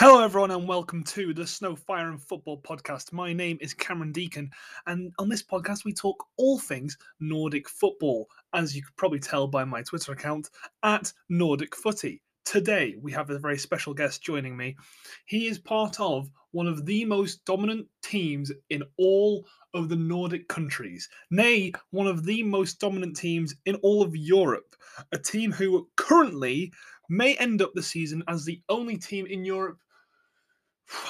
Hello everyone and welcome to the Snow, Fire and Football podcast. My name is Cameron Deacon and on this podcast we talk all things Nordic football, as you could probably tell by my Twitter account, at Nordic Footy. Today we have a very special guest joining me. He is part of one of the most dominant teams in all of the Nordic countries, nay, one of the most dominant teams in all of Europe, a team who currently may end up the season as the only team in Europe.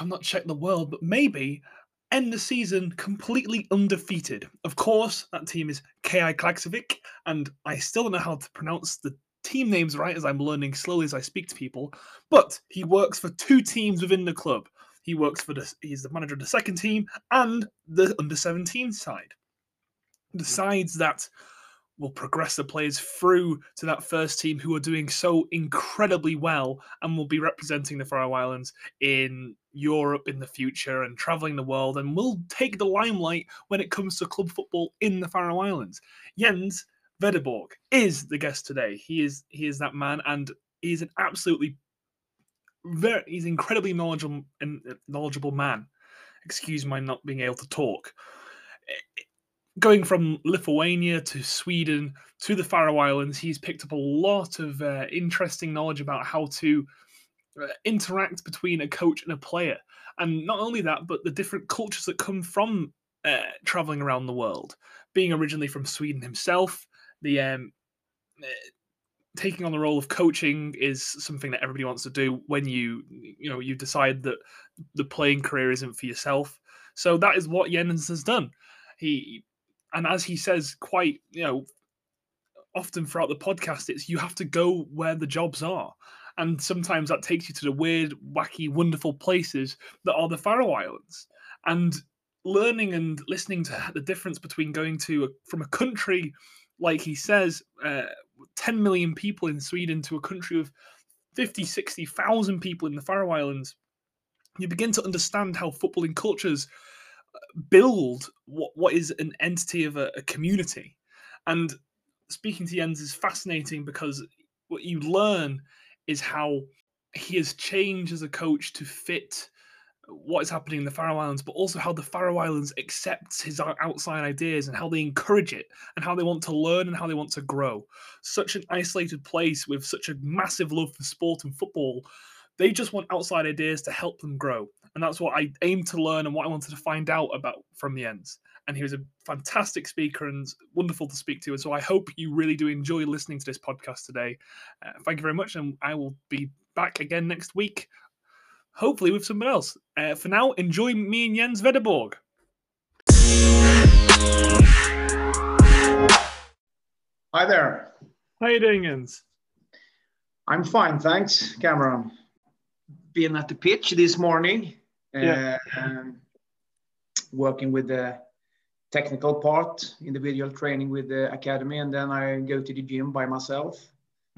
I'm not checking the world, but maybe end the season completely undefeated. Of course, that team is KI Klaksvík, and I still don't know how to pronounce the team names right as I'm learning slowly as I speak to people, but he works for two teams within the club. He's the manager of the second team and the under-17 side. The sides that will progress the players through to that first team who are doing so incredibly well and will be representing the Faroe Islands in Europe in the future and travelling the world and will take the limelight when it comes to club football in the Faroe Islands. Jens Wedeborg is the guest today. He is that man, and he's an incredibly knowledgeable man. Excuse my not being able to talk. Going from Lithuania to Sweden to the Faroe Islands, he's picked up a lot of interesting knowledge about how to interact between a coach and a player. And not only that, but the different cultures that come from traveling around the world. Being originally from Sweden himself, the taking on the role of coaching is something that everybody wants to do when you decide that the playing career isn't for yourself. So that is what Jens has done. And as he says quite, often throughout the podcast, it's you have to go where the jobs are. And sometimes that takes you to the weird, wacky, wonderful places that are the Faroe Islands. And learning and listening to the difference between going from a country, like he says, 10 million people in Sweden to a country of 50, 60,000 people in the Faroe Islands, you begin to understand how footballing cultures build what is an entity of a community. And speaking to Jens is fascinating because what you learn is how he has changed as a coach to fit what is happening in the Faroe Islands, but also how the Faroe Islands accepts his outside ideas and how they encourage it and how they want to learn and how they want to grow. Such an isolated place with such a massive love for sport and football, they just want outside ideas to help them grow. And that's what I aimed to learn and what I wanted to find out about from Jens. And he was a fantastic speaker and wonderful to speak to. And so I hope you really do enjoy listening to this podcast today. Thank you very much. And I will be back again next week, hopefully with someone else. For now, enjoy me and Jens Wedeborg. Hi there. How are you doing, Jens? I'm fine, thanks, Cameron. Being at the pitch this morning. Working with the technical part, individual training with the academy, and then I go to the gym by myself,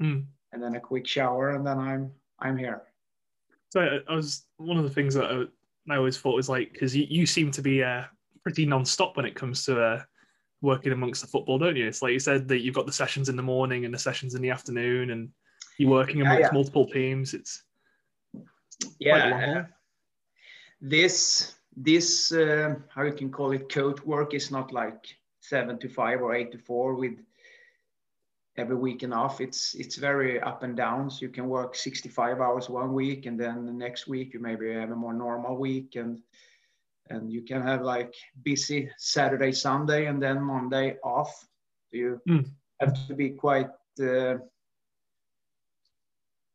and then a quick shower, and then I'm here. So I was one of the things that I always thought was like, because you seem to be pretty non-stop when it comes to working amongst the football, don't you? It's like you said that you've got the sessions in the morning and the sessions in the afternoon, and you're working amongst multiple teams. It's this how you can call it, coach work is not like 7 to 5 or 8 to 4 with every week and off. It's very up and down. So you can work 65 hours one week, and then the next week you maybe have a more normal week, and you can have like busy Saturday, Sunday, and then Monday off. So you have to be quite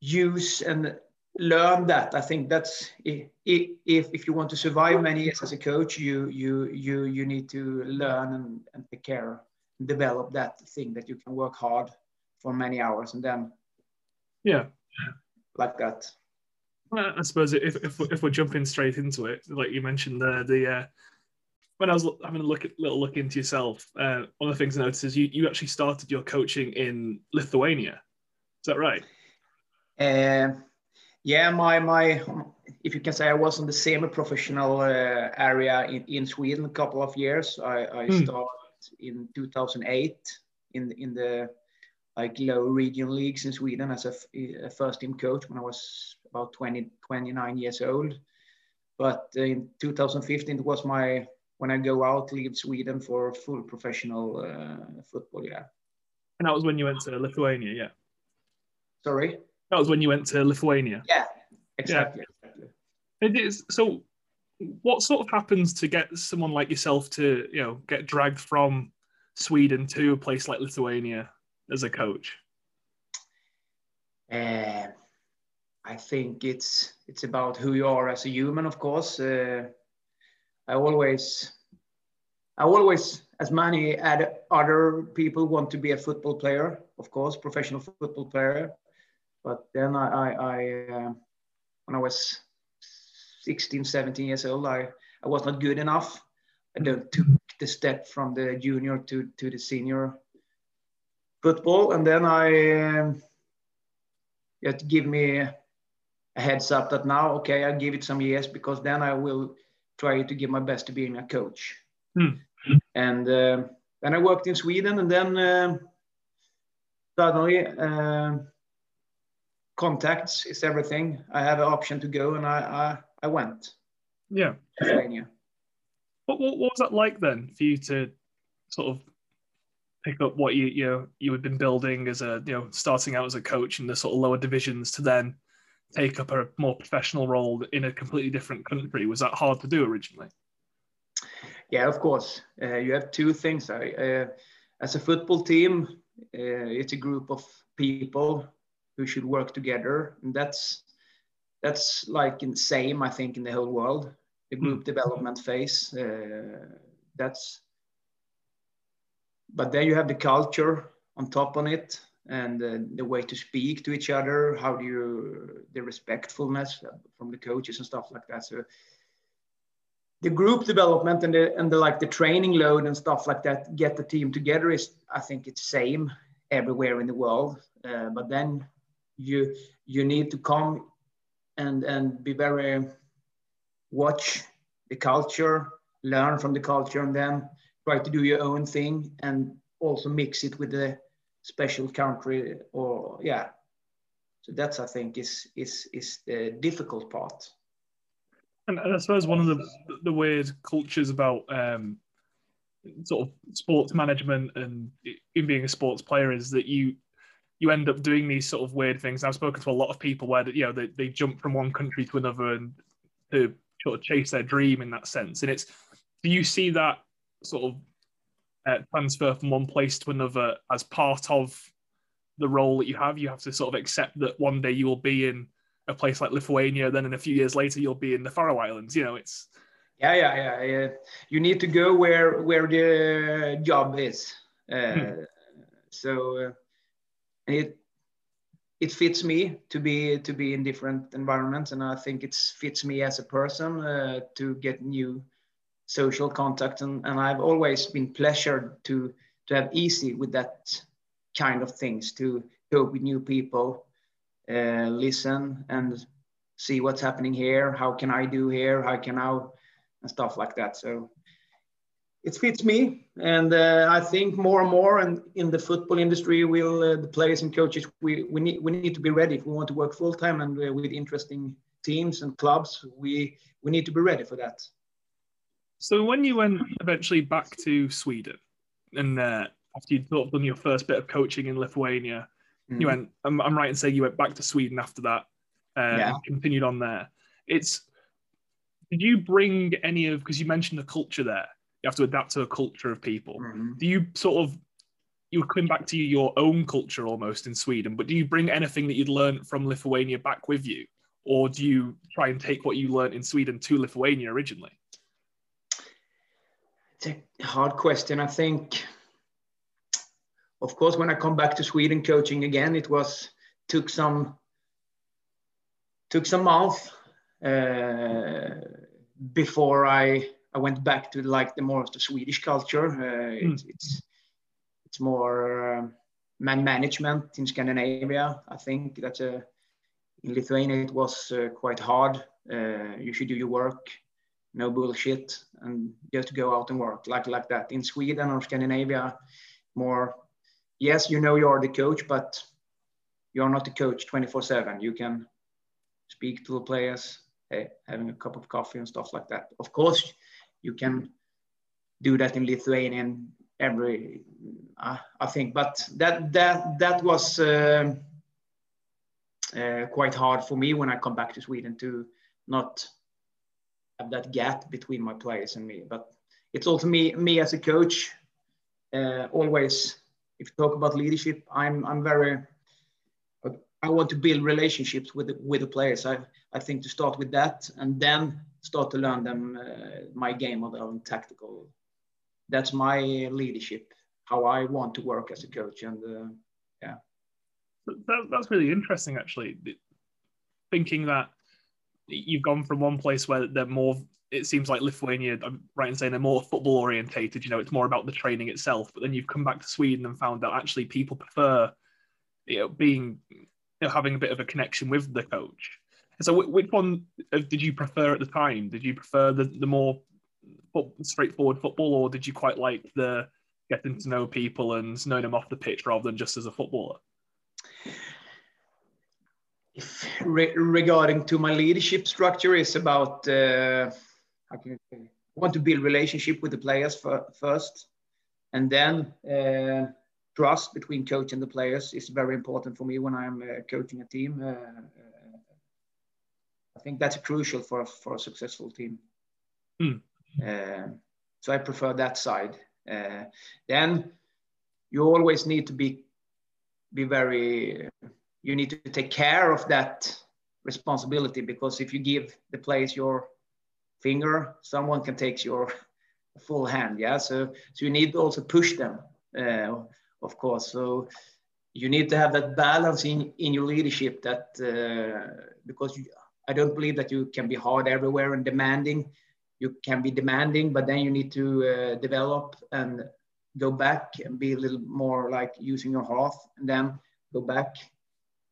used and learn that. I think that's if you want to survive many years as a coach, you need to learn and take care, and develop that thing that you can work hard for many hours and then like that. Well, I suppose if we're jumping straight into it, like you mentioned there, when I was having a little look into yourself, one of the things I noticed is you actually started your coaching in Lithuania. Is that right? Yeah, my, if you can say, I was in the semi-professional area in Sweden a couple of years. I started in 2008 in the low region leagues in Sweden as a first team coach when I was about 29 years old. But in 2015, it was when I go out, leave Sweden for full professional football, yeah. And that was when you went to Lithuania, yeah? Sorry? That was when you went to Lithuania? Yeah, exactly. Yeah. It is, so what sort of happens to get someone like yourself to, you know, get dragged from Sweden to a place like Lithuania as a coach? I think it's about who you are as a human, of course. I always, as many other people, want to be a football player, of course, professional football player. But then when I was 16, 17 years old, I was not good enough. I took the step from the junior to the senior football. And then it gave me a heads up that now, okay, I'll give it some years, because then I will try to give my best to being a coach. Mm. And then I worked in Sweden, and then suddenly contacts is everything. I had an option to go, and I went. Yeah. Lithuania. What was that like then for you to sort of pick up what you had been building as a, you know, starting out as a coach in the sort of lower divisions to then take up a more professional role in a completely different country? Was that hard to do originally? Yeah, of course. You have two things. As a football team, it's a group of people who should work together. And that's like the same, I think, in the whole world. The group development phase. But then you have the culture on top on it, and the way to speak to each other, the respectfulness from the coaches and stuff like that. So the group development and the training load and stuff like that, get the team together, is, I think, it's same everywhere in the world. But then you need to come and be very, watch the culture, learn from the culture, and then try to do your own thing, and also mix it with the special country, or yeah. So that's, I think, is the difficult part. And I suppose one of the weird cultures about sort of sports management and in being a sports player is that you end up doing these sort of weird things. I've spoken to a lot of people where, you know, they jump from one country to another and to sort of chase their dream in that sense. And it's, do you see that sort of transfer from one place to another as part of the role that you have? You have to sort of accept that one day you will be in a place like Lithuania, then in a few years later you'll be in the Faroe Islands. You know, it's yeah. You need to go where the job is. So it fits me to be in different environments, and I think it fits me as a person to get new social contact, and I've always been pleasured to have easy with that kind of things, to cope with new people, listen and see what's happening here, how can I do here, and stuff like that. So it fits me, and I think more and more in the football industry, the players and coaches, we need to be ready if we want to work full time and with interesting teams and clubs. We need to be ready for that. So when you went eventually back to Sweden, and after you'd sort of done your first bit of coaching in Lithuania, you went, I'm right in saying you went back to Sweden after that, and continued on there. Did you bring any of, because you mentioned the culture there, you have to adapt to a culture of people. Do you you were coming back to your own culture almost in Sweden, but do you bring anything that you'd learned from Lithuania back with you? Or do you try and take what you learned in Sweden to Lithuania originally? It's a hard question. I think, of course, when I come back to Sweden coaching again, it took some months before I went back to the more of the Swedish culture. It's more man management in Scandinavia. I think that's in Lithuania it was quite hard. You should do your work. No bullshit, and just go out and work like that. In Sweden or Scandinavia, more, yes, you know you are the coach, but you are not the coach 24/7. You can speak to the players, having a cup of coffee and stuff like that. Of course, you can do that in Lithuanian every, I think, but that was quite hard for me when I come back to Sweden to not have that gap between my players and me. But it's also me as a coach, always, if you talk about leadership, I'm very, I want to build relationships with the players. I think to start with that and then start to learn them my game or their own tactical. That's my leadership, how I want to work as a coach. And yeah. That's really interesting, actually. Thinking that you've gone from one place where they're more, it seems like Lithuania, I'm right in saying they're more football orientated, you know, it's more about the training itself, but then you've come back to Sweden and found that actually people prefer, you know, being, you know, having a bit of a connection with the coach. So which one did you prefer at the time? Did you prefer the more straightforward football, or did you quite like the getting to know people and knowing them off the pitch rather than just as a footballer? If regarding to my leadership structure, is about I want to build relationship with the players first, and then trust between coach and the players is very important for me when I'm coaching a team. I think that's crucial for a successful team. Mm. So I prefer that side. Then you always need to be very. You need to take care of that responsibility, because if you give the players your finger, someone can take your full hand. Yeah, so you need to also push them, of course. So you need to have that balance in your leadership. That because I don't believe that you can be hard everywhere and demanding. You can be demanding, but then you need to develop and go back and be a little more like using your heart, and then go back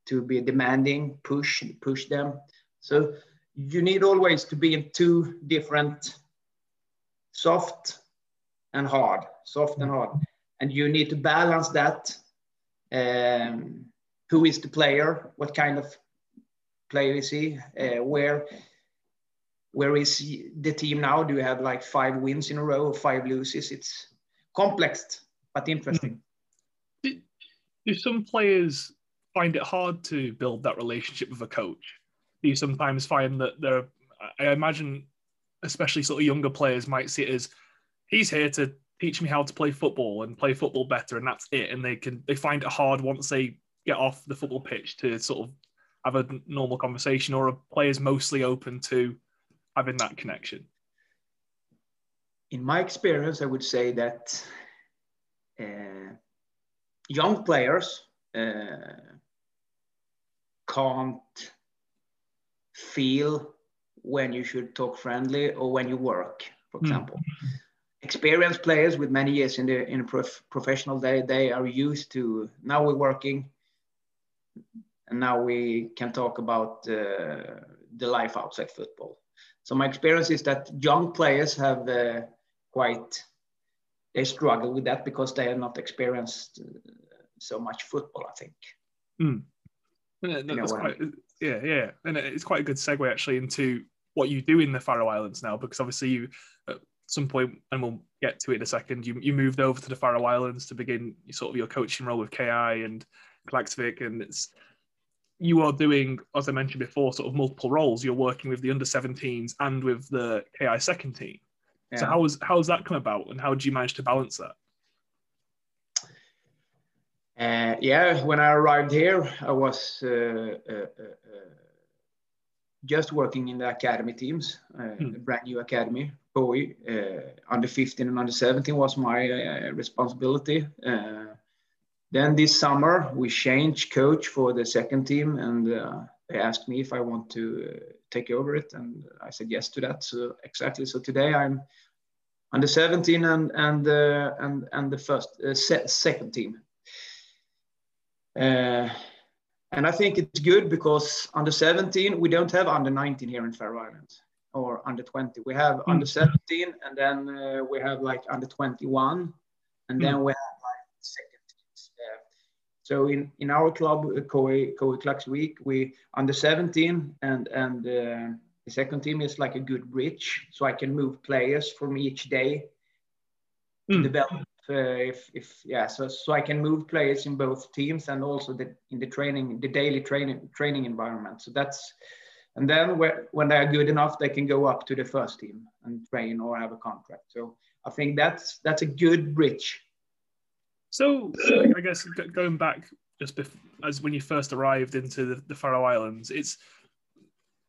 to be demanding, push them. So you need always to be in two different, soft and hard. And you need to balance that. Who is the player? What kind of player is he? Where is the team now? Do you have like 5 wins in a row or 5 losses? It's complex, but interesting. Do some players find it hard to build that relationship with a coach? Do you sometimes find that there, I imagine, especially sort of younger players might see it as, he's here to teach me how to play football and play football better, and that's it. And they find it hard once they get off the football pitch to sort of have a normal conversation, or are players mostly open to having that connection? In my experience, I would say that young players can't feel when you should talk friendly or when you work, for example. Experienced players with many years in the professional day, they are used to, now we're working and now we can talk about the life outside football. So my experience is that young players have they struggle with that because they are not experienced so much football, I think. Mm. And it's quite a good segue actually into what you do in the Faroe Islands now, because obviously you, at some point, and we'll get to it in a second, you moved over to the Faroe Islands to begin sort of your coaching role with KI and Klaksvík, and you are doing, as I mentioned before, sort of multiple roles. You're working with the under-17s and with the KI second team. Yeah. So how's that come about, and how do you manage to balance that? When I arrived here, I was just working in the academy teams, a brand new academy. Hobi, under 15 and under 17 was my responsibility. Then this summer, we changed coach for the second team, and they asked me if I want to take over it, and I said yes to that. So exactly, so today I'm under 17 and the second team. And I think it's good because under 17, we don't have under 19 here in Faroe Islands, or under 20. We have under 17, and then we have like under 21, and then we have like second teams. So in our club, KI Klaksvík, we under 17 and the second team is like a good bridge, so I can move players from each day to develop. So I can move players in both teams and also in the training, the daily training environment. So that's, and then when they are good enough, they can go up to the first team and train or have a contract. So I think that's a good bridge. So I guess going back just as when you first arrived into the Faroe Islands, it's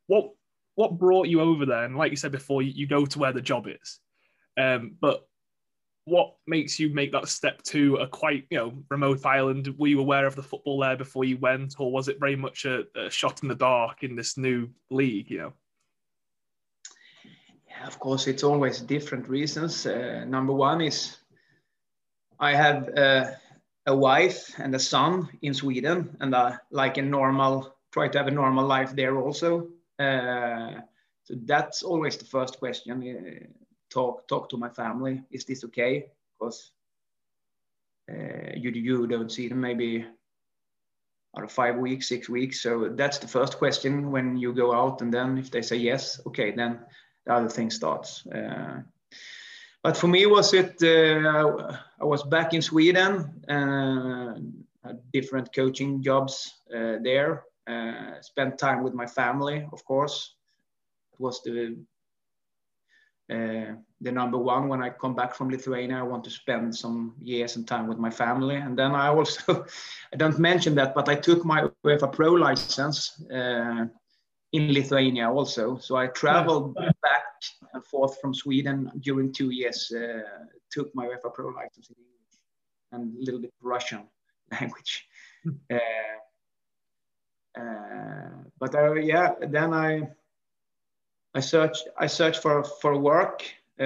what brought you over there? And like you said before, you go to where the job is, but what makes you make that step to a quite, remote island? Were you aware of the football there before you went, or was it very much a shot in the dark in this new league, Yeah, of course, it's always different reasons. Number one is I have a wife and a son in Sweden, and I try to have a normal life there also. So that's always the first question. Talk to my family. Is this okay? Because you don't see them maybe out of 5 weeks, 6 weeks. So that's the first question when you go out, and then if they say yes, okay, then the other thing starts. But for me, I was back in Sweden, had different coaching jobs there. Spent time with my family, of course. It was the number one. When I come back from Lithuania, I want to spend some years and time with my family. And then I also, I don't mention that, but I took my UEFA Pro license in Lithuania also. So I traveled back and forth from Sweden during 2 years, took my UEFA Pro license in English and a little bit Russian language. Then I searched for work. I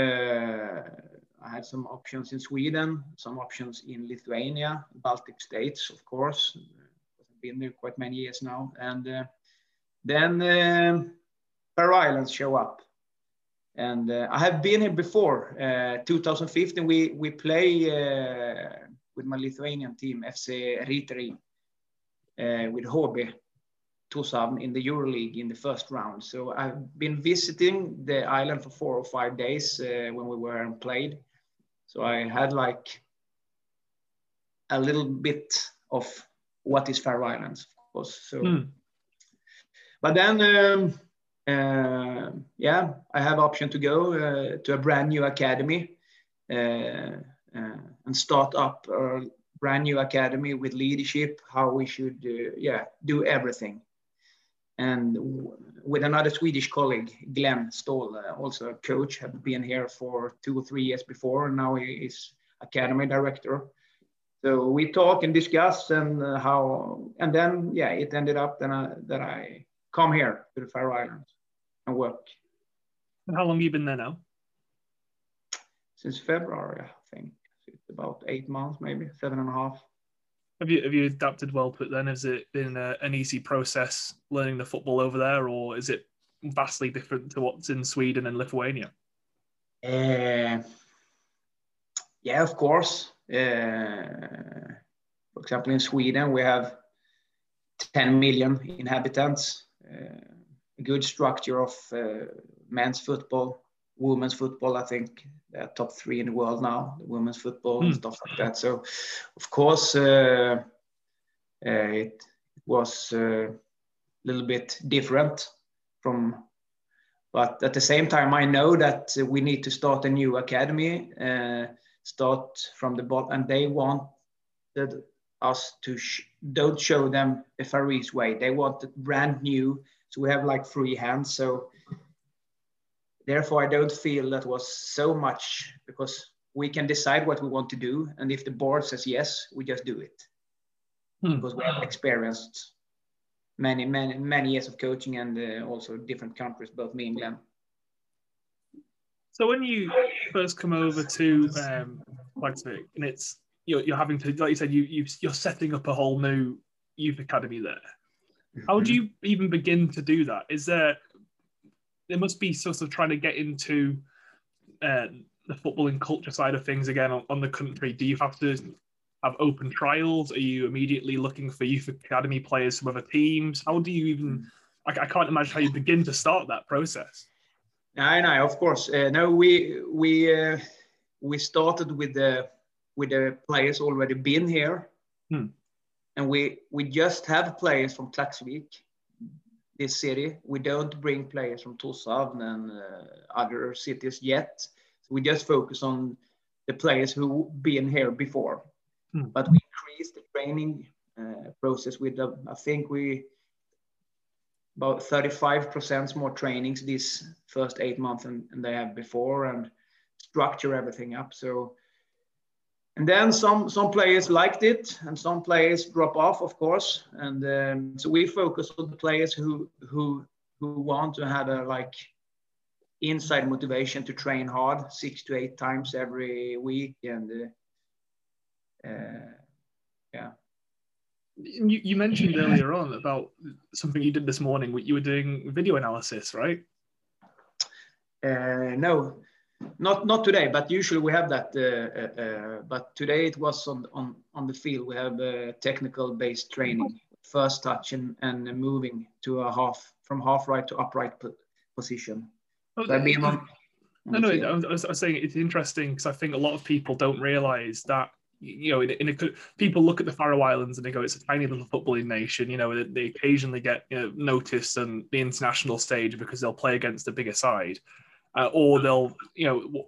had some options in Sweden, some options in Lithuania, Baltic states, of course. I've been there quite many years now. And then Faroe Islands show up. And I have been here before. 2015, we play with my Lithuanian team, FC Riteri, with Hobi Tusan in the EuroLeague in the first round. So I've been visiting the island for 4 or 5 days when we were and played. So I had like a little bit of what is Faroe Islands, of course. So, but then, I have option to go to a brand new academy and start up a brand new academy with leadership, how we should do everything. And with another Swedish colleague, Glenn Stoll, also a coach, had been here for 2 or 3 years before, and now he is academy director. So we talk and discuss, and it ended up that I come here to the Faroe Islands and work. And how long have you been there now? Since February, I think. It's about 8 months, maybe 7.5. Have you adapted well to it then? Has it been an easy process learning the football over there, or is it vastly different to what's in Sweden and Lithuania? Of course. For example, in Sweden, we have 10 million inhabitants, a good structure of men's football, women's football. I think they're top 3 in the world now, the women's football and stuff like that. So, of course, it was a little bit different but at the same time, I know that we need to start a new academy, start from the bottom, and they wanted us to don't show them the Faroese way. They want it brand new, so we have like free hands. So therefore, I don't feel that was so much, because we can decide what we want to do. And if the board says yes, we just do it. Because we have experienced many, many, many years of coaching and also different countries, both me and Glenn. So when you first come over to Klaksvík, and it's, you're having to, like you said, you're setting up a whole new youth academy there. Mm-hmm. How do you even begin to do that? There must be sort of trying to get into the football and culture side of things again on the country. Do you have to have open trials? Are you immediately looking for youth academy players from other teams? How do you even, I can't imagine how you begin to start that process. No, of course. No, we started with the players already been here. And we just have players from Klaksvík, this city. We don't bring players from Tórshavn and other cities yet. So we just focus on the players who been here before. But we increased the training process with, I think we, about 35% more trainings this first 8 months than they have before, and structure everything up. So, and then some players liked it and some players drop off, of course. And so we focus on the players who want to have a inside motivation to train hard 6 to 8 times every week. And yeah. You mentioned earlier on about something you did this morning. You were doing video analysis, right? No, not today. But usually we have that. But today it was on the field. We have technical based training, first touch and moving to a half, from half right to upright position. Oh, so I was saying it's interesting because I think a lot of people don't realize that. You know, people look at the Faroe Islands and they go, it's a tiny little footballing nation. You know, they occasionally get noticed on the international stage because they'll play against a bigger side, or they'll,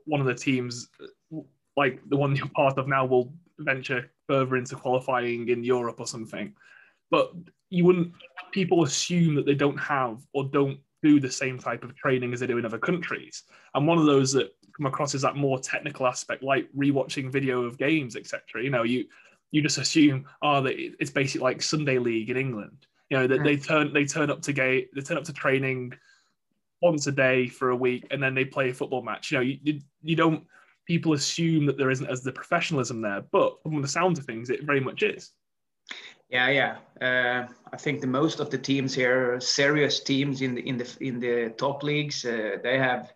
one of the teams like the one you're part of now will venture further into qualifying in Europe or something. But people assume that they don't have or don't do the same type of training as they do in other countries. And one of those that come across is that more technical aspect, like rewatching video of games, etc. You know, you just assume, that it's basically like Sunday league in England. You know, that they turn up to training once a day for a week, and then they play a football match. You know, you don't. People assume that there isn't as the professionalism there, but from the sound of things, it very much is. Yeah. I think the most of the teams here, serious teams in the top leagues, they have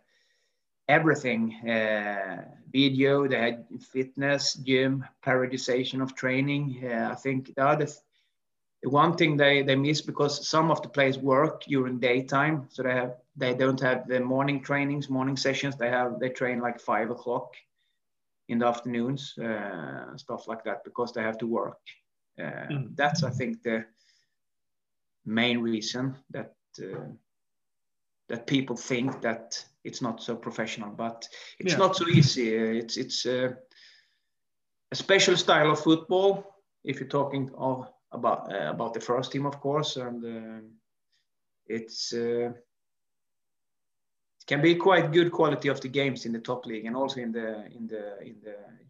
everything: video, they had fitness, gym, periodization of training. I think the one thing they miss, because some of the players work during daytime, so they don't have the morning sessions. They train like 5 o'clock in the afternoons, stuff like that, because they have to work. That's, I think, the main reason that people think that it's not so professional, but it's not so easy. It's a special style of football, if you're talking about the first team, of course, and it can be quite good quality of the games in the top league and also in the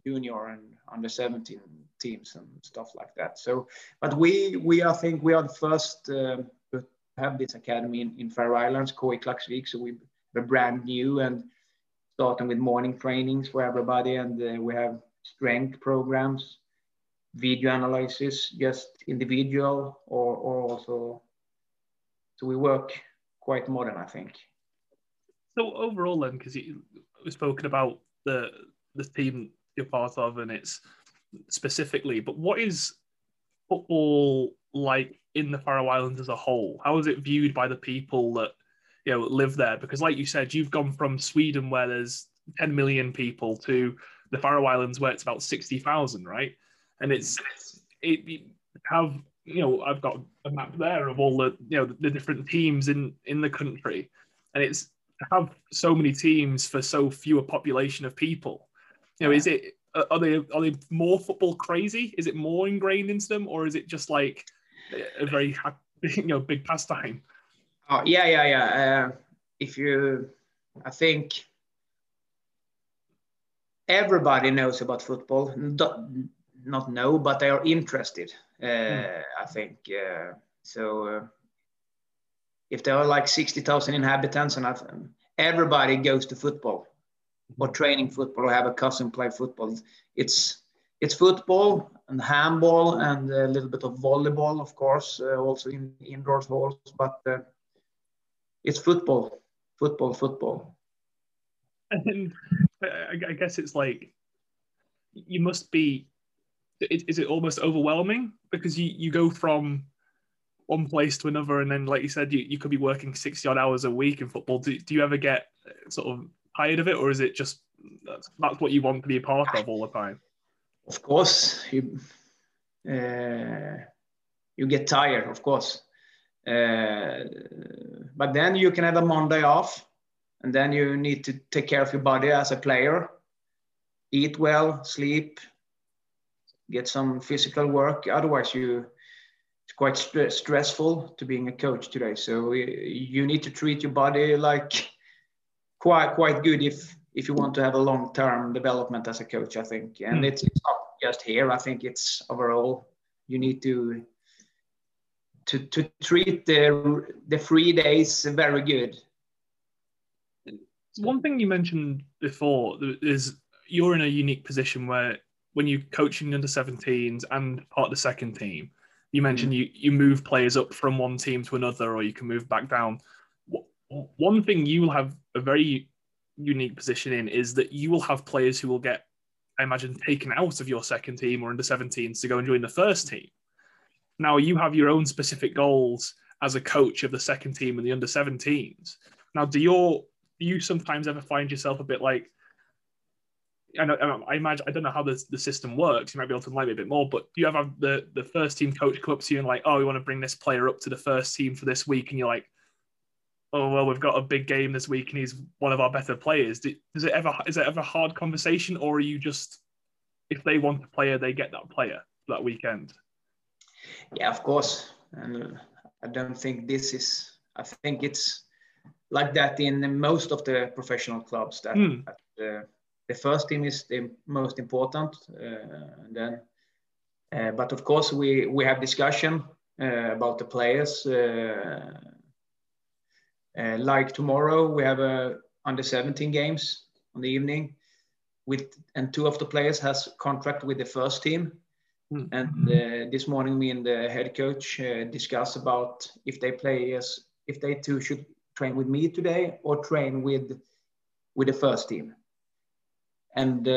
junior and under 17 teams and stuff like that. So, but I think we are the first to have this academy in Faroe Islands, KI Klaksvík. So we're brand new and starting with morning trainings for everybody, and we have strength programs, video analysis, just individual or also. So we work quite modern, I think. So overall, then, because we've spoken about the team you're part of and it's specifically, but what is football like in the Faroe Islands as a whole? How is it viewed by the people that live there? Because, like you said, you've gone from Sweden, where there's 10 million people, to the Faroe Islands, where it's about 60,000, right? And I've got a map there of all the different teams in the country, and it's to have so many teams for so fewer population of people. Are they more football crazy? Is it more ingrained into them, or is it just like a very happy, big pastime? Oh, yeah. I think everybody knows about football. Not know, but they are interested. I think so. If there are like 60,000 inhabitants, and everybody goes to football, or training football, or have a cousin play football, it's football and handball and a little bit of volleyball, of course, also in indoor halls, but. It's football. And I guess it's like, you must be is it almost overwhelming? Because you go from one place to another, and then, like you said, you could be working 60-odd hours a week in football. Do you ever get sort of tired of it, or is it just that's what you want to be a part of all the time? Of course, you get tired, of course. But then you can have a Monday off, and then you need to take care of your body as a player. Eat well, sleep, get some physical work. Otherwise, it's quite stressful to being a coach today. So you need to treat your body like quite good if you want to have a long-term development as a coach, I think. And it's not just here. I think it's overall. You need to treat the 3 days very good. One thing you mentioned before is you're in a unique position where when you're coaching under 17s and part of the second team, you mentioned you move players up from one team to another, or you can move back down. One thing you will have a very unique position in is that you will have players who will get, I imagine, taken out of your second team or under 17s to go and join the first team. Now you have your own specific goals as a coach of the second team and the under 17s. Now, do you sometimes ever find yourself a bit like, I imagine, I don't know how the system works. You might be able to enlighten me a bit more, but do you ever have the first team coach come up to you and like, oh, we want to bring this player up to the first team for this week, and you're like, oh well, we've got a big game this week and he's one of our better players. Is it ever a hard conversation, or are you just, if they want a player, they get that player that weekend? Yeah, of course, and I don't think this is. I think it's like that in most of the professional clubs. That. The first team is the most important. But of course, we have discussion about the players. Like tomorrow, we have under 17 games on the evening, and two of the players has contract with the first team. And this morning, me and the head coach discuss about if they too should train with me today or train with the first team. And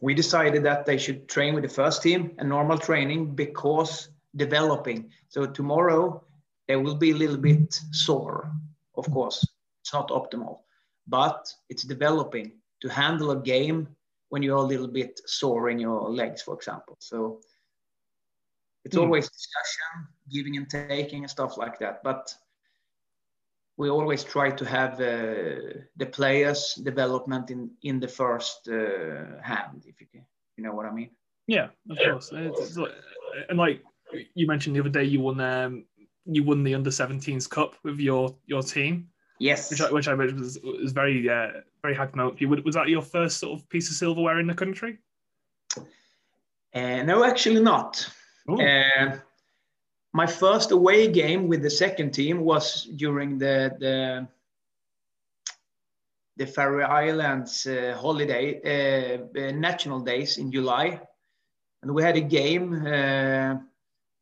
we decided that they should train with the first team and normal training because developing. So tomorrow they will be a little bit sore. Of course, it's not optimal, but it's developing to handle a game when you're a little bit sore in your legs, for example. So it's always discussion, giving and taking and stuff like that. But we always try to have the players' development in the first hand, if you know what I mean. Yeah, of course. And like you mentioned the other day, you won the under-17s cup with your team. Yes, which I mentioned was very very happy moment. Was that your first sort of piece of silverware in the country? No, actually not. My first away game with the second team was during the Faroe Islands holiday, national days in July, and we had a game, and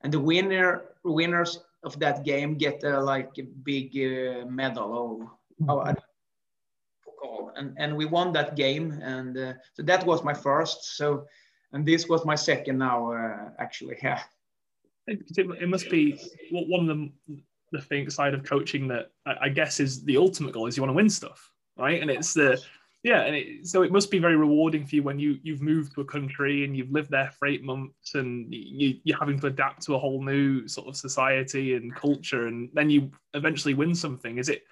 the winners of that game get like a big medal. And we won that game, and so that was my first. So, and this was my second now, actually. Yeah. It must be one of the thing side of coaching that I guess is the ultimate goal is you want to win stuff, right? And it's so it must be very rewarding for you when you've moved to a country and you've lived there for 8 months and you're having to adapt to a whole new sort of society and culture, and then you eventually win something. Is that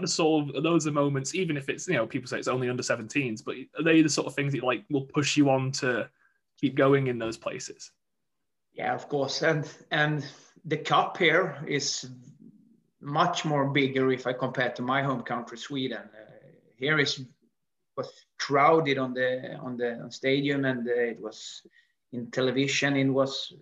the sort of, are those the moments, even if it's, you know, people say it's only under 17s, but are they the sort of things that like will push you on to keep going in those places? Yeah, of course, and the cup here is much more bigger if I compare to my home country, Sweden. Here was crowded on the stadium, and it was in television. It was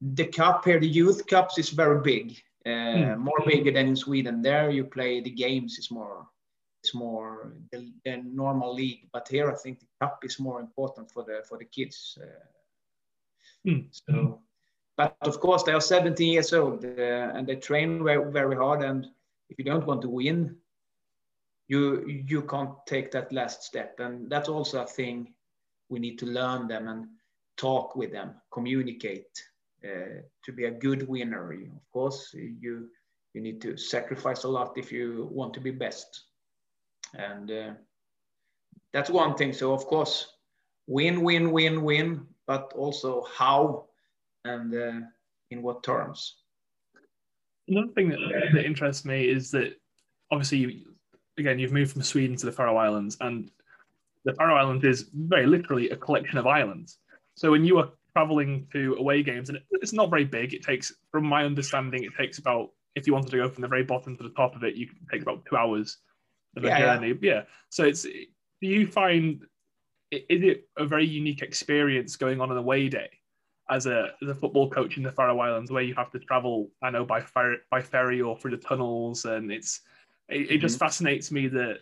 the cup here. The youth cups is very big, more bigger than in Sweden. There you play the games is more. It's more the normal league, but here I think the cup is more important for the kids. So, but of course they are 17 years old and they train very, very hard. And if you don't want to win, you can't take that last step. And that's also a thing we need to learn them and talk with them, communicate to be a good winner. Of course, you need to sacrifice a lot if you want to be best. And that's one thing. So of course, win, win, win, win, but also how and in what terms. Another thing that interests me is that obviously, you've moved from Sweden to the Faroe Islands, and the Faroe Islands is very literally a collection of islands. So when you are traveling to away games, and it's not very big, it takes, from my understanding, it takes about, if you wanted to go from the very bottom to the top of it, you can take about 2 hours of a journey. Yeah. So it's, do you find, is it a very unique experience going on an away day as a football coach in the Faroe Islands, where you have to travel, I know, by ferry or through the tunnels, and it just fascinates me that,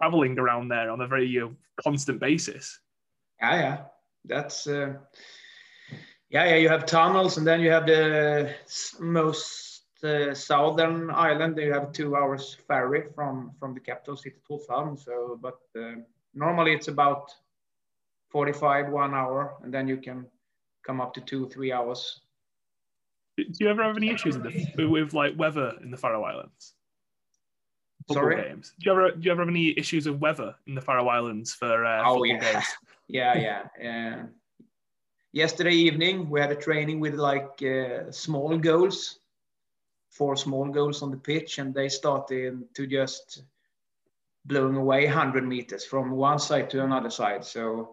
traveling around there on a very constant basis. Yeah. That's, you have tunnels, and then you have the most southern island. You have 2 hours ferry from the capital city, Tórshavn. So, but normally it's about 45, 1 hour, and then you can come up to 2-3 hours. Do you ever have any issues with like weather in the Faroe Islands? Sorry? Games. Do you ever have any issues with weather in the Faroe Islands for football games? Yeah. Yesterday evening, we had a training with like small goals, 4 small goals on the pitch, and they started to just blowing away 100 meters from one side to another side. So,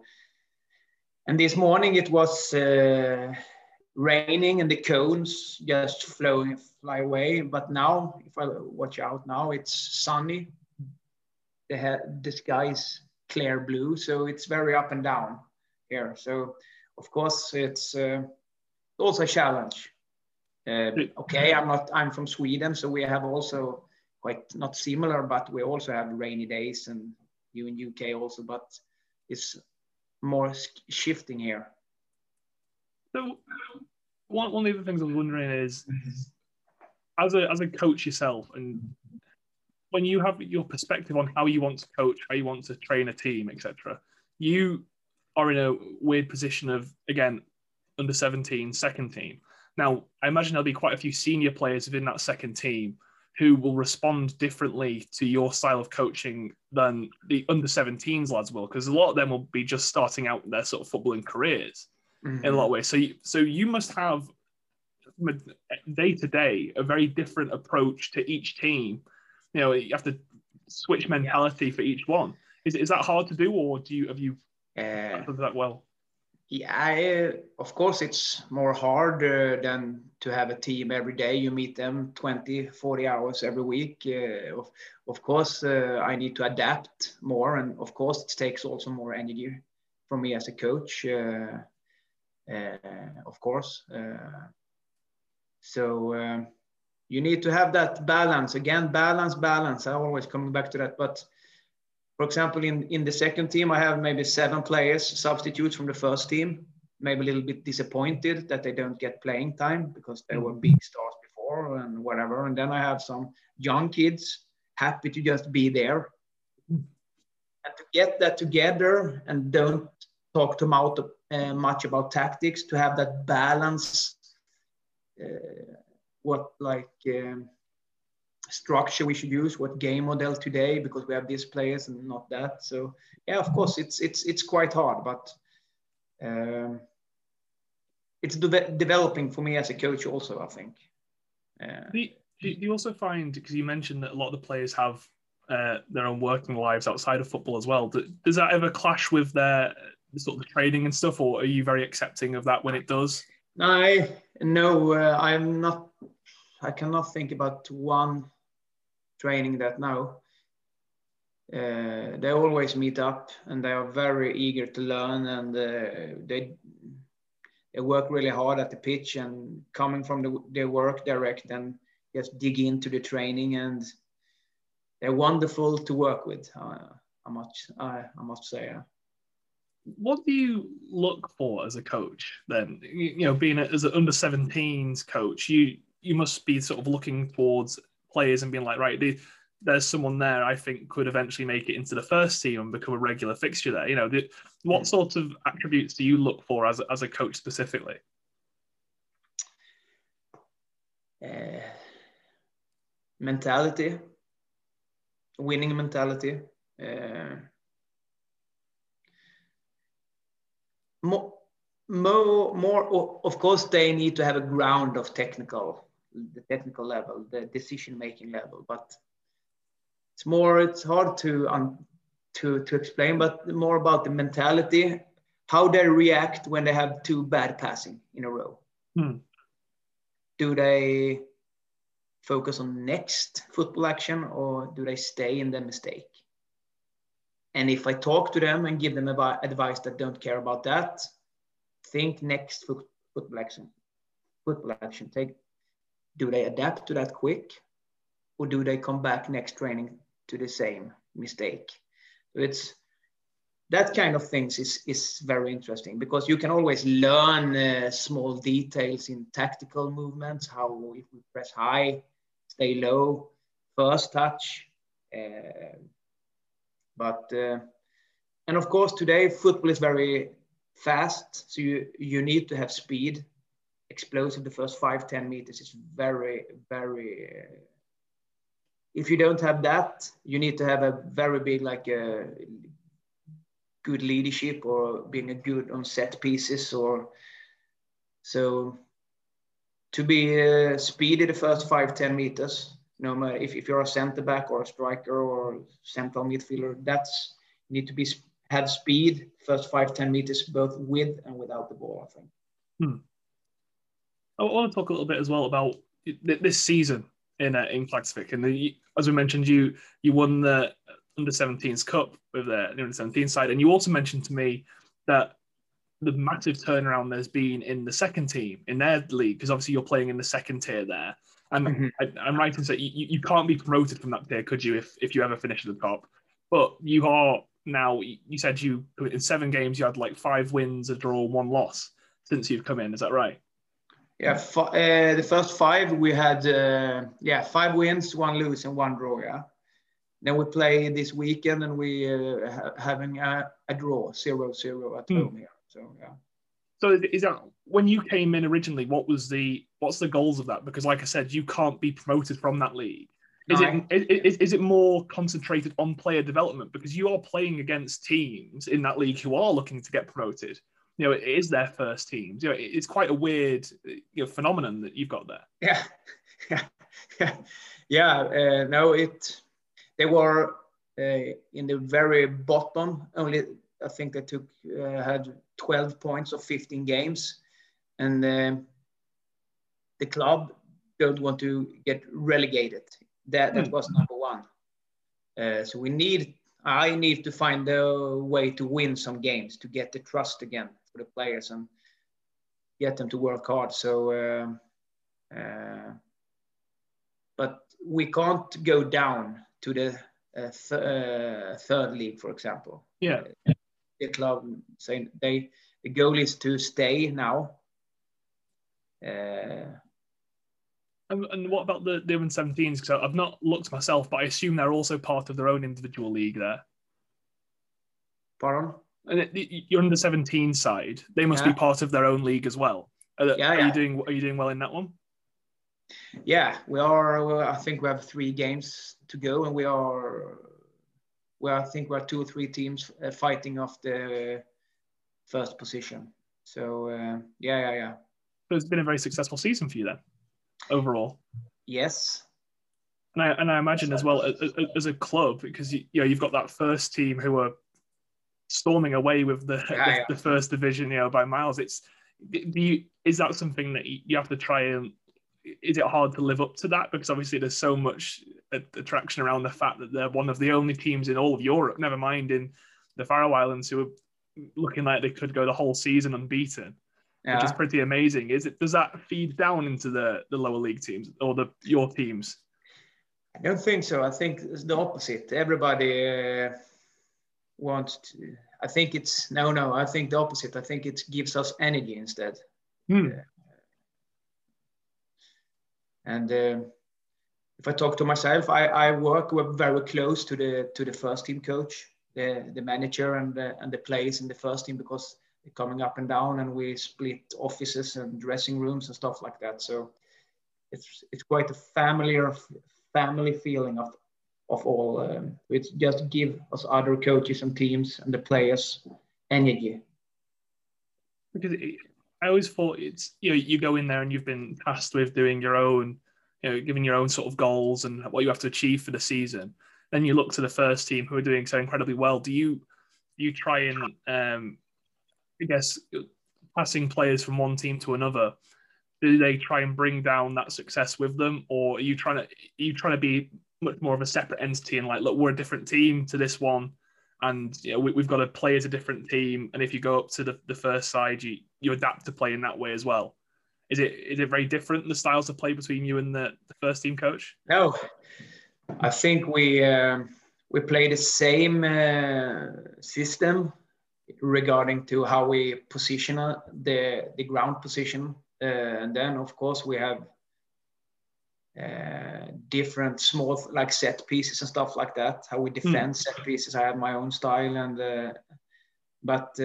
and this morning it was raining and the cones just fly away. But now, if I watch out now, it's sunny. The sky is clear blue, so it's very up and down here. So, of course, it's also a challenge. I'm from Sweden, so we have also quite not similar, but we also have rainy days, and you in UK also, but it's more shifting here. So one of the things I was wondering is, as a coach yourself, and when you have your perspective on how you want to coach, how you want to train a team, etc., you are in a weird position of, again, under 17, second team. Now, I imagine there'll be quite a few senior players within that second team who will respond differently to your style of coaching than the under 17s lads will, because a lot of them will be just starting out their sort of footballing careers in a lot of ways. So you must have day to day a very different approach to each team. You have to switch mentality for each one. Is that hard to do, or have you done that well? Yeah, of course, it's more hard than to have a team every day. You meet them 20, 40 hours every week. Of course, I need to adapt more. And of course, it takes also more energy from me as a coach, of course. So you need to have that balance. Again, balance. I always come back to that. But for example, in the second team, I have maybe 7 players, substitutes from the first team, maybe a little bit disappointed that they don't get playing time because they were big stars before and whatever. And then I have some young kids happy to just be there. And to get that together and don't talk to them out much about tactics, to have that balance, structure we should use, what game model today, because we have these players and not that. So yeah, of course, it's quite hard, but it's developing for me as a coach also, I think. Do you also find, because you mentioned that a lot of the players have their own working lives outside of football as well, does that ever clash with their sort of the training and stuff, or are you very accepting of that when it does? I cannot think about one training that now. They always meet up, and they are very eager to learn, and they work really hard at the pitch, and coming from their work direct and just dig into the training, and they're wonderful to work with, I must say. What do you look for as a coach then? Being as an under 17s coach, you must be sort of looking towards players and being like, right, there's someone there I think could eventually make it into the first team and become a regular fixture there. You know, what sort of attributes do you look for as a coach specifically? Mentality, winning mentality. More, of course, they need to have a ground of the technical level, the decision-making level, but it's hard to explain, but more about the mentality, how they react when they have two bad passing in a row. Do they focus on next football action, or do they stay in the mistake? And if I talk to them and give them advice that don't care about that, think next football action. Do they adapt to that quick, or do they come back next training to the same mistake? It's that kind of things is very interesting, because you can always learn small details in tactical movements, how if we press high, stay low, first touch. And of course today football is very fast, so you need to have speed. Explosive, the first 5-10 meters is very, very. If you don't have that, you need to have a very big, like a good leadership, or being a good on set pieces, or so to be speedy the first 5-10 meters. No matter if you're a center back or a striker or central midfielder, you need to have speed first 5-10 meters, both with and without the ball, I think. I want to talk a little bit as well about this season in Klaksvík. And as we mentioned, you won the Under-17s Cup with the Under-17 side. And you also mentioned to me that the massive turnaround there's been in the second team, in their league, because obviously you're playing in the second tier there. And I'm right in saying you can't be promoted from that tier, could you, if you ever finish at the top? But you are now, you said in 7 games, you had like 5 wins, a draw, 1 loss since you've come in. Is that right? Yeah, the first 5 we had 5 wins, 1 lose, and 1 draw. Yeah, then we play this weekend, and we having a draw 0-0 at home here. So yeah. So is that when you came in originally? What's the goals of that? Because like I said, you can't be promoted from that league. Is it more concentrated on player development, because you are playing against teams in that league who are looking to get promoted? You know, it is their first team. You know, it's quite a weird phenomenon that you've got there. Yeah. They were in the very bottom. Only I think they had 12 points of 15 games, and the club don't want to get relegated. That was number one. So I need to find a way to win some games, to get the trust again for the players and get them to work hard. So, but we can't go down to the third league, for example. Yeah. The club saying the goal is to stay now. And what about the Under-17s? Because I've not looked myself, but I assume they're also part of their own individual league there. Pardon? And your Under-17 side, they must be part of their own league as well. Are you doing well in that one? Yeah, we are. I think we have 3 games to go, and we are. Well, I think we're 2 or 3 teams fighting off the first position. So So it's been a very successful season for you then. Overall, yes, and I imagine as well as a club, because you've got that first team who are storming away with the first division by miles. Is that something that you have to try, and is it hard to live up to that, because obviously there's so much attraction around the fact that they're one of the only teams in all of Europe, never mind in the Faroe Islands, who are looking like they could go the whole season unbeaten? Yeah. Which is pretty amazing. Does that feed down into the lower league teams or your teams? I don't think so. I think it's the opposite. Everybody wants to. I think it's no. I think the opposite. I think it gives us energy instead. And if I talk to myself, I work very close to the first team coach, the manager, and the players in the first team, because they're coming up and down, and we split offices and dressing rooms and stuff like that. So it's quite a family feeling of all. It just gives us other coaches and teams and the players energy. Because I always thought it's, you know, you go in there and you've been tasked with doing your own, you know, giving your own sort of goals and what you have to achieve for the season. Then you look to the first team who are doing so incredibly well. Do you try and I guess passing players from one team to another? Do they try and bring down that success with them, or are you trying to be much more of a separate entity and like, look, we're a different team to this one, and you know, we've got to play as a different team. And if you go up to the first side, you adapt to play in that way as well. Is it very different, the styles of play between you and the first team coach? No, I think we play the same system regarding to how we position the ground position, and then of course we have different small like set pieces and stuff like that, how we defend set pieces. I have my own style, and but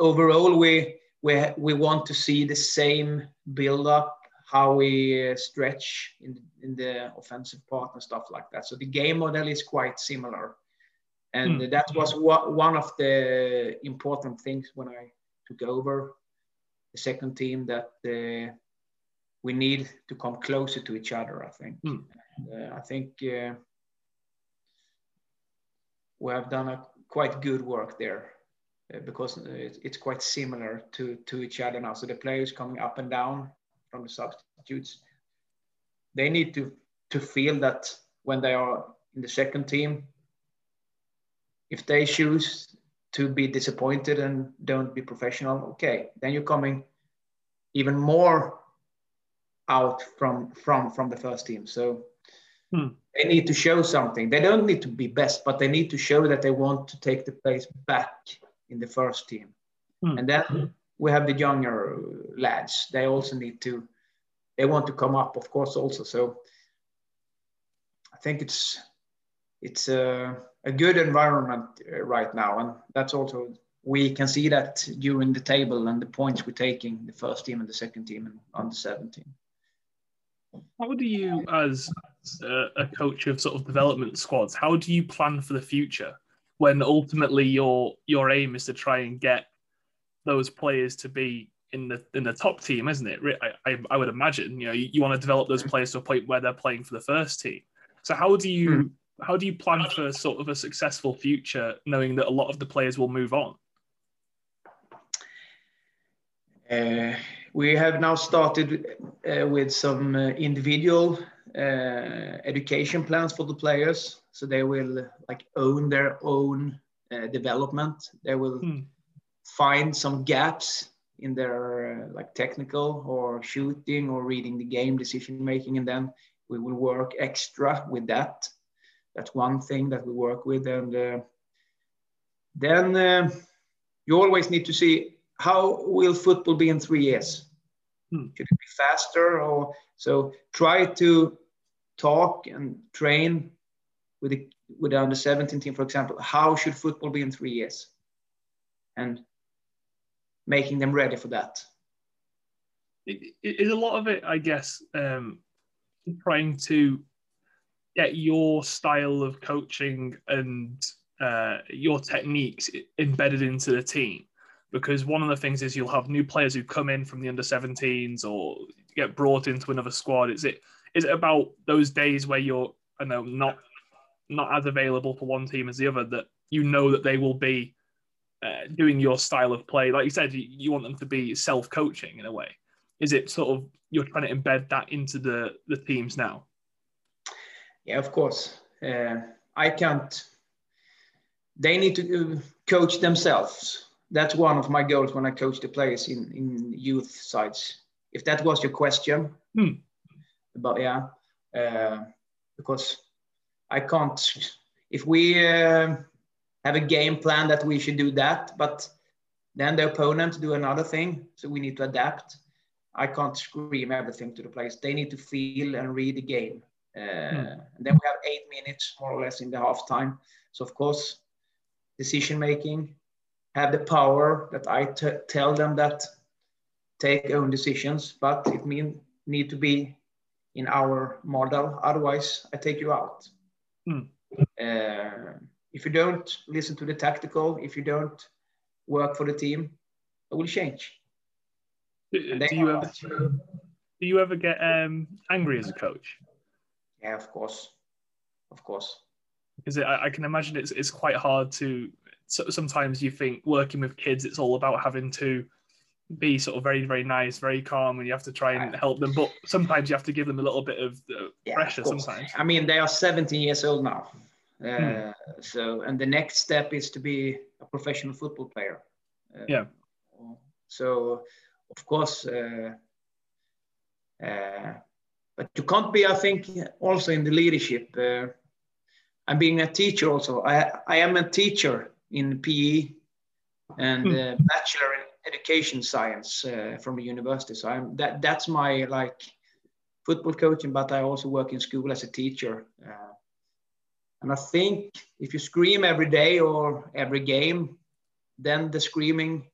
overall we want to see the same build up, how we stretch in the offensive part and stuff like that. So the game model is quite similar, and that was one of the important things when I took over the second team, that we need to come closer to each other, I think. I think we have done a quite good work there, because it's quite similar to each other now. So the players coming up and down from the substitutes, they need to feel that when they are in the second team, if they choose to be disappointed and don't be professional, okay, then you're coming even more out from the first team. So they need to show something. They don't need to be best, but they need to show that they want to take the place back in the first team. And then we have the younger lads. They also need to, they want to come up, of course, also. So I think it's a good environment right now, and that's also, we can see that during the table and the points we're taking, the first team and the second team and under 17. How do you, as a coach of sort of development squads, how do you plan for the future when ultimately your aim is to try and get those players to be in the top team, isn't it? I would imagine, you know, you want to develop those players to a point where they're playing for the first team. So how do you plan for sort of a successful future, knowing that a lot of the players will move on? We have now started with some individual education plans for the players, so they will like own their own development. They will find some gaps in their like technical or shooting or reading the game, decision making, and then we will work extra with that. That's one thing that we work with, and then you always need to see, how will football be in 3 years? Should it be faster? Or so try to talk and train with the under 17 team, for example, how should football be in 3 years, and making them ready for that. Is a lot of it, I guess, trying to get your style of coaching and your techniques embedded into the team? Because one of the things is you'll have new players who come in from the under-17s or get brought into another squad. Is it about those days where you're, I know, not as available for one team as the other, that you know that they will be doing your style of play? Like you said, you want them to be self-coaching in a way. Is it sort of you're trying to embed that into the teams now? Yeah, of course. I can't. They need to coach themselves. That's one of my goals when I coach the players in youth sides. If that was your question, but yeah, because I can't. If we have a game plan that we should do that, but then the opponent do another thing, so we need to adapt. I can't scream everything to the players. They need to feel and read the game Then we have 8 minutes more or less in the halftime. So of course, decision making, have the power that I tell them that take own decisions, but it need to be in our model. Otherwise, I take you out. If you don't listen to the tactical, if you don't work for the team, it will change. Do you ever get angry as a coach? Yeah, of course. Of course. Is it? I can imagine it's quite hard to... So sometimes you think working with kids, it's all about having to be sort of very, very nice, very calm, and you have to try and help them. But sometimes you have to give them a little bit of pressure sometimes. I mean, they are 17 years old now. So, and the next step is to be a professional football player. So, of course, but you can't be, I think, also in the leadership. I'm being a teacher also. I am a teacher in PE and bachelor in education science from the university. So that's my like football coaching, but I also work in school as a teacher. And I think if you scream every day or every game, then the screaming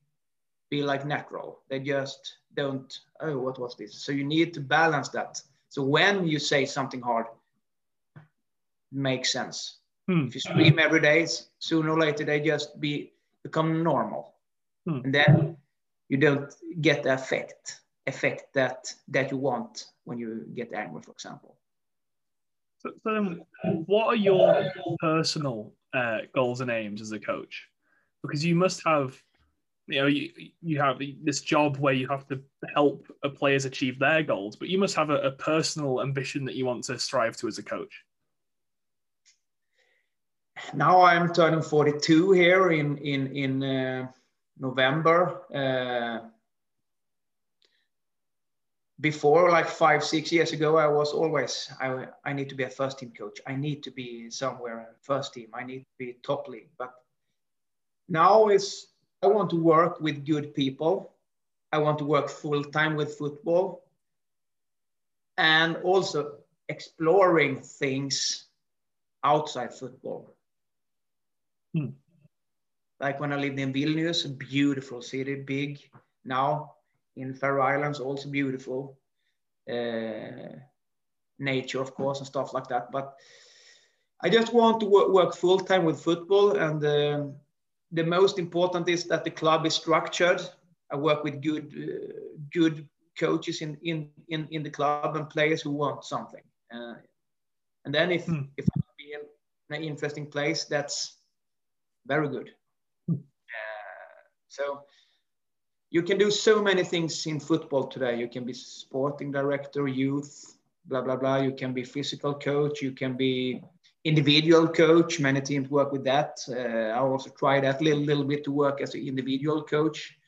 be like natural. They just don't, oh, what was this? So you need to balance that. So when you say something hard, makes sense. If you scream every day, sooner or later they just become normal, and then you don't get the effect that you want when you get angry, for example. So then, what are your personal goals and aims as a coach? Because you must have, you have this job where you have to help players achieve their goals, but you must have a personal ambition that you want to strive to as a coach. Now I'm turning 42 here in November. Before, like 5-6 years ago, I was always, I need to be a first team coach. I need to be somewhere first team. I need to be top league. But now I want to work with good people. I want to work full time with football. And also exploring things outside football. Like when I lived in Vilnius, a beautiful city, big. Now in Faroe Islands, also beautiful. Nature, of course, and stuff like that. But I just want to work full-time with football. And the most important is that the club is structured. I work with good coaches in the club and players who want something. And then if I can be in an interesting place, that's very good. So you can do so many things in football today. You can be sporting director, youth, blah, blah, blah. You can be physical coach. You can be individual coach. Many teams work with that. I also try that little bit to work as an individual coach.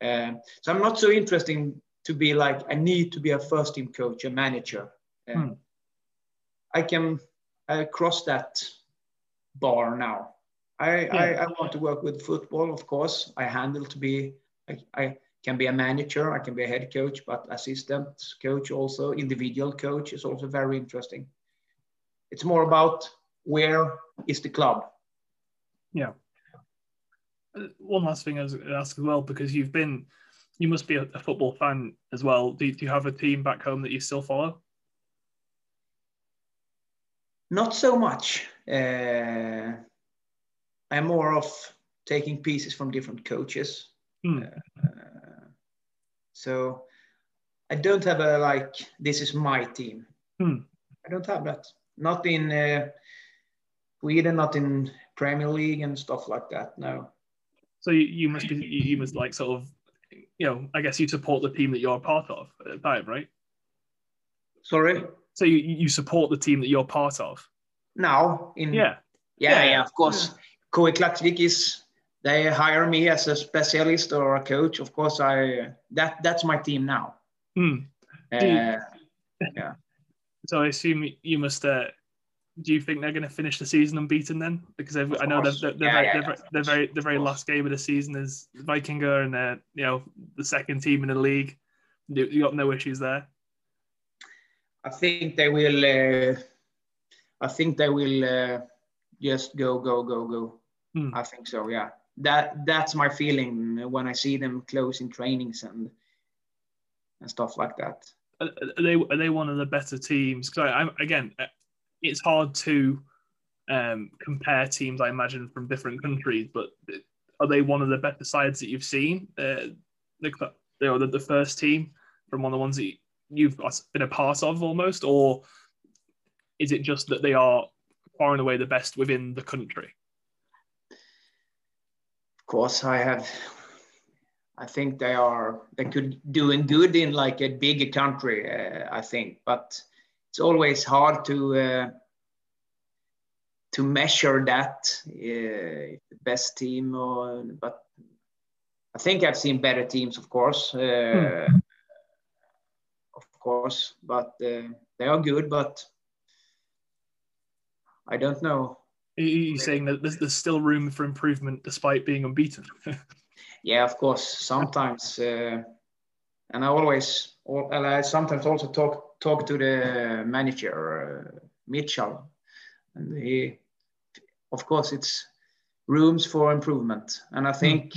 So I'm not so interested to be like, I need to be a first team coach, a manager. I can cross that bar now. I want to work with football, of course. I can be a manager, I can be a head coach, but assistant coach also, individual coach is also very interesting. It's more about where is the club. Yeah. One last thing I was going to ask as well, because you must be a football fan as well. Do you have a team back home that you still follow? Not so much. I'm more of taking pieces from different coaches. So I don't have a, like, this is my team. I don't have that. Not in Sweden, not in Premier League and stuff like that, no. So you must like sort of, I guess you support the team that you're a part of at the time, right? Sorry? So you support the team that you're part of? Now? Of course. KI Klaksvík they hire me as a specialist or a coach. Of course, that's my team now. So I assume you must, do you think they're going to finish the season unbeaten then? Because I know the very last game of the season is Vikingur, and they're, the second team in the league. You got no issues there? I think they will. I think they will just go. Mm. I think so. Yeah, that's my feeling when I see them closing trainings and stuff like that. Are they one of the better teams? Because again, it's hard to compare teams, I imagine, from different countries. But are they one of the better sides that you've seen? The first team from one of the ones that you've been a part of, almost, or is it just that they are far and away the best within the country? Of course, I think they could doing good in like a bigger country, I think, but it's always hard to measure that, the best team, but I think I've seen better teams, of course, but they are good, but I don't know. Are you saying that there's still room for improvement despite being unbeaten? Yeah, of course. Sometimes, and I sometimes also talk to the manager, Mitchell, and he, of course, it's rooms for improvement. And I think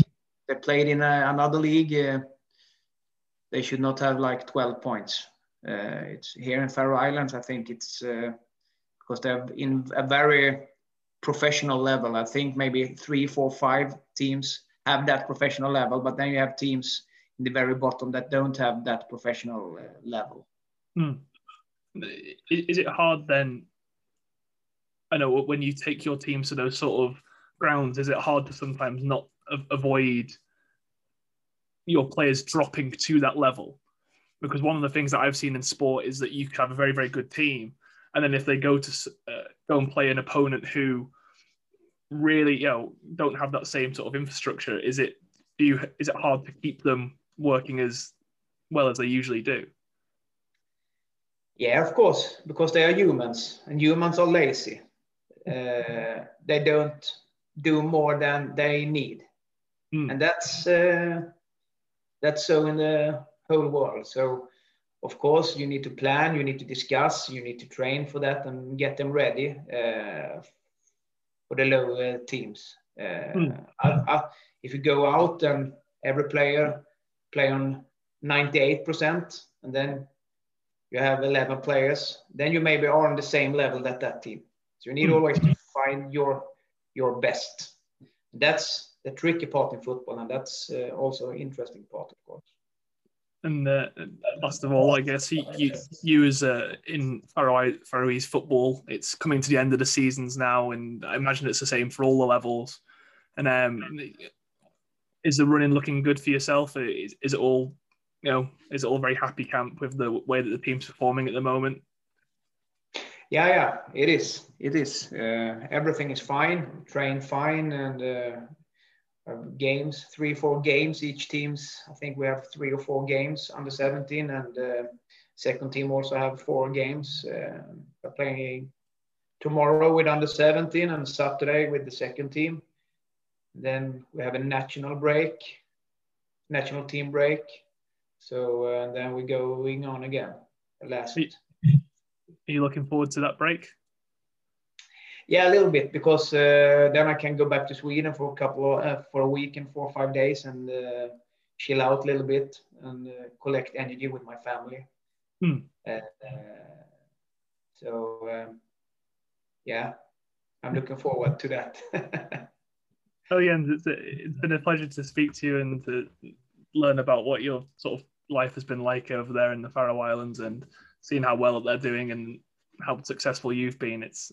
they played in another league. They should not have like 12 points. It's here in Faroe Islands. I think it's because they're in a very professional level. I think maybe 3, 4, 5 teams have that professional level, but then you have teams in the very bottom that don't have that professional level. Hmm. Is it hard then? I know when you take your teams to those sort of grounds, is it hard to sometimes not avoid your players dropping to that level? Because one of the things that I've seen in sport is that you can have a very, very good team, and then if they go to go and play an opponent who really, you know, don't have that same sort of infrastructure, is it hard to keep them working as well as they usually do? Yeah, of course, because they are humans, and humans are lazy. They don't do more than they need, and that's so in the whole world. So, of course, you need to plan, you need to discuss, you need to train for that and get them ready for the lower teams. If you go out and every player play on 98%, and then you have 11 players, then you maybe are on the same level that team. So you need always to find your best. That's the tricky part in football, and that's also an interesting part, of course. And last of all, I guess you as in Faroese football, it's coming to the end of the seasons now, and I imagine it's the same for all the levels. And is the running looking good for yourself? Is it all, you know, is it all very happy camp with the way that the team's performing at the moment? Yeah, it is. It is. Everything is fine. Train fine, and games, 3-4 games each teams. I think we have 3 or 4 games under 17, and second team also have 4 games. We're playing tomorrow with under 17 and Saturday with the second team. Then we have a national team break. So then we're going on again. Are you looking forward to that break? Yeah, a little bit, because then I can go back to Sweden for a week and 4 or 5 days, and chill out a little bit and collect energy with my family. Yeah, I'm looking forward to that. Oh, Jens, it's been a pleasure to speak to you and to learn about what your sort of life has been like over there in the Faroe Islands, and seeing how well they're doing and how successful you've been. It's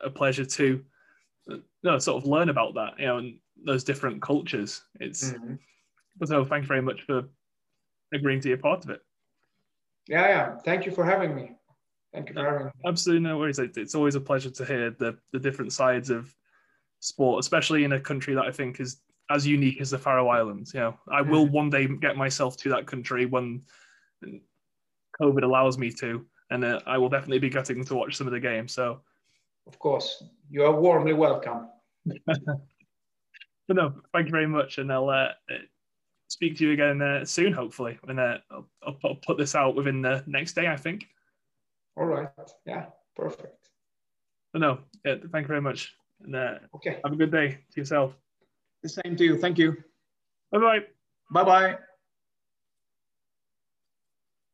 a pleasure to sort of learn about that, you know, and those different cultures. So thank you very much for agreeing to be a part of it. Yeah. Thank you for having me. Absolutely no worries. It's always a pleasure to hear the different sides of sport, especially in a country that I think is as unique as the Faroe Islands. You know, I will one day get myself to that country when COVID allows me to, and I will definitely be getting to watch some of the games. So, of course, you are warmly welcome. But no, thank you very much, and I'll speak to you again soon, hopefully. And I'll put this out within the next day, I think. All right. Yeah. Perfect. But no. Thank you very much. And okay. Have a good day to yourself. The same to you. Thank you. Bye bye. Bye bye.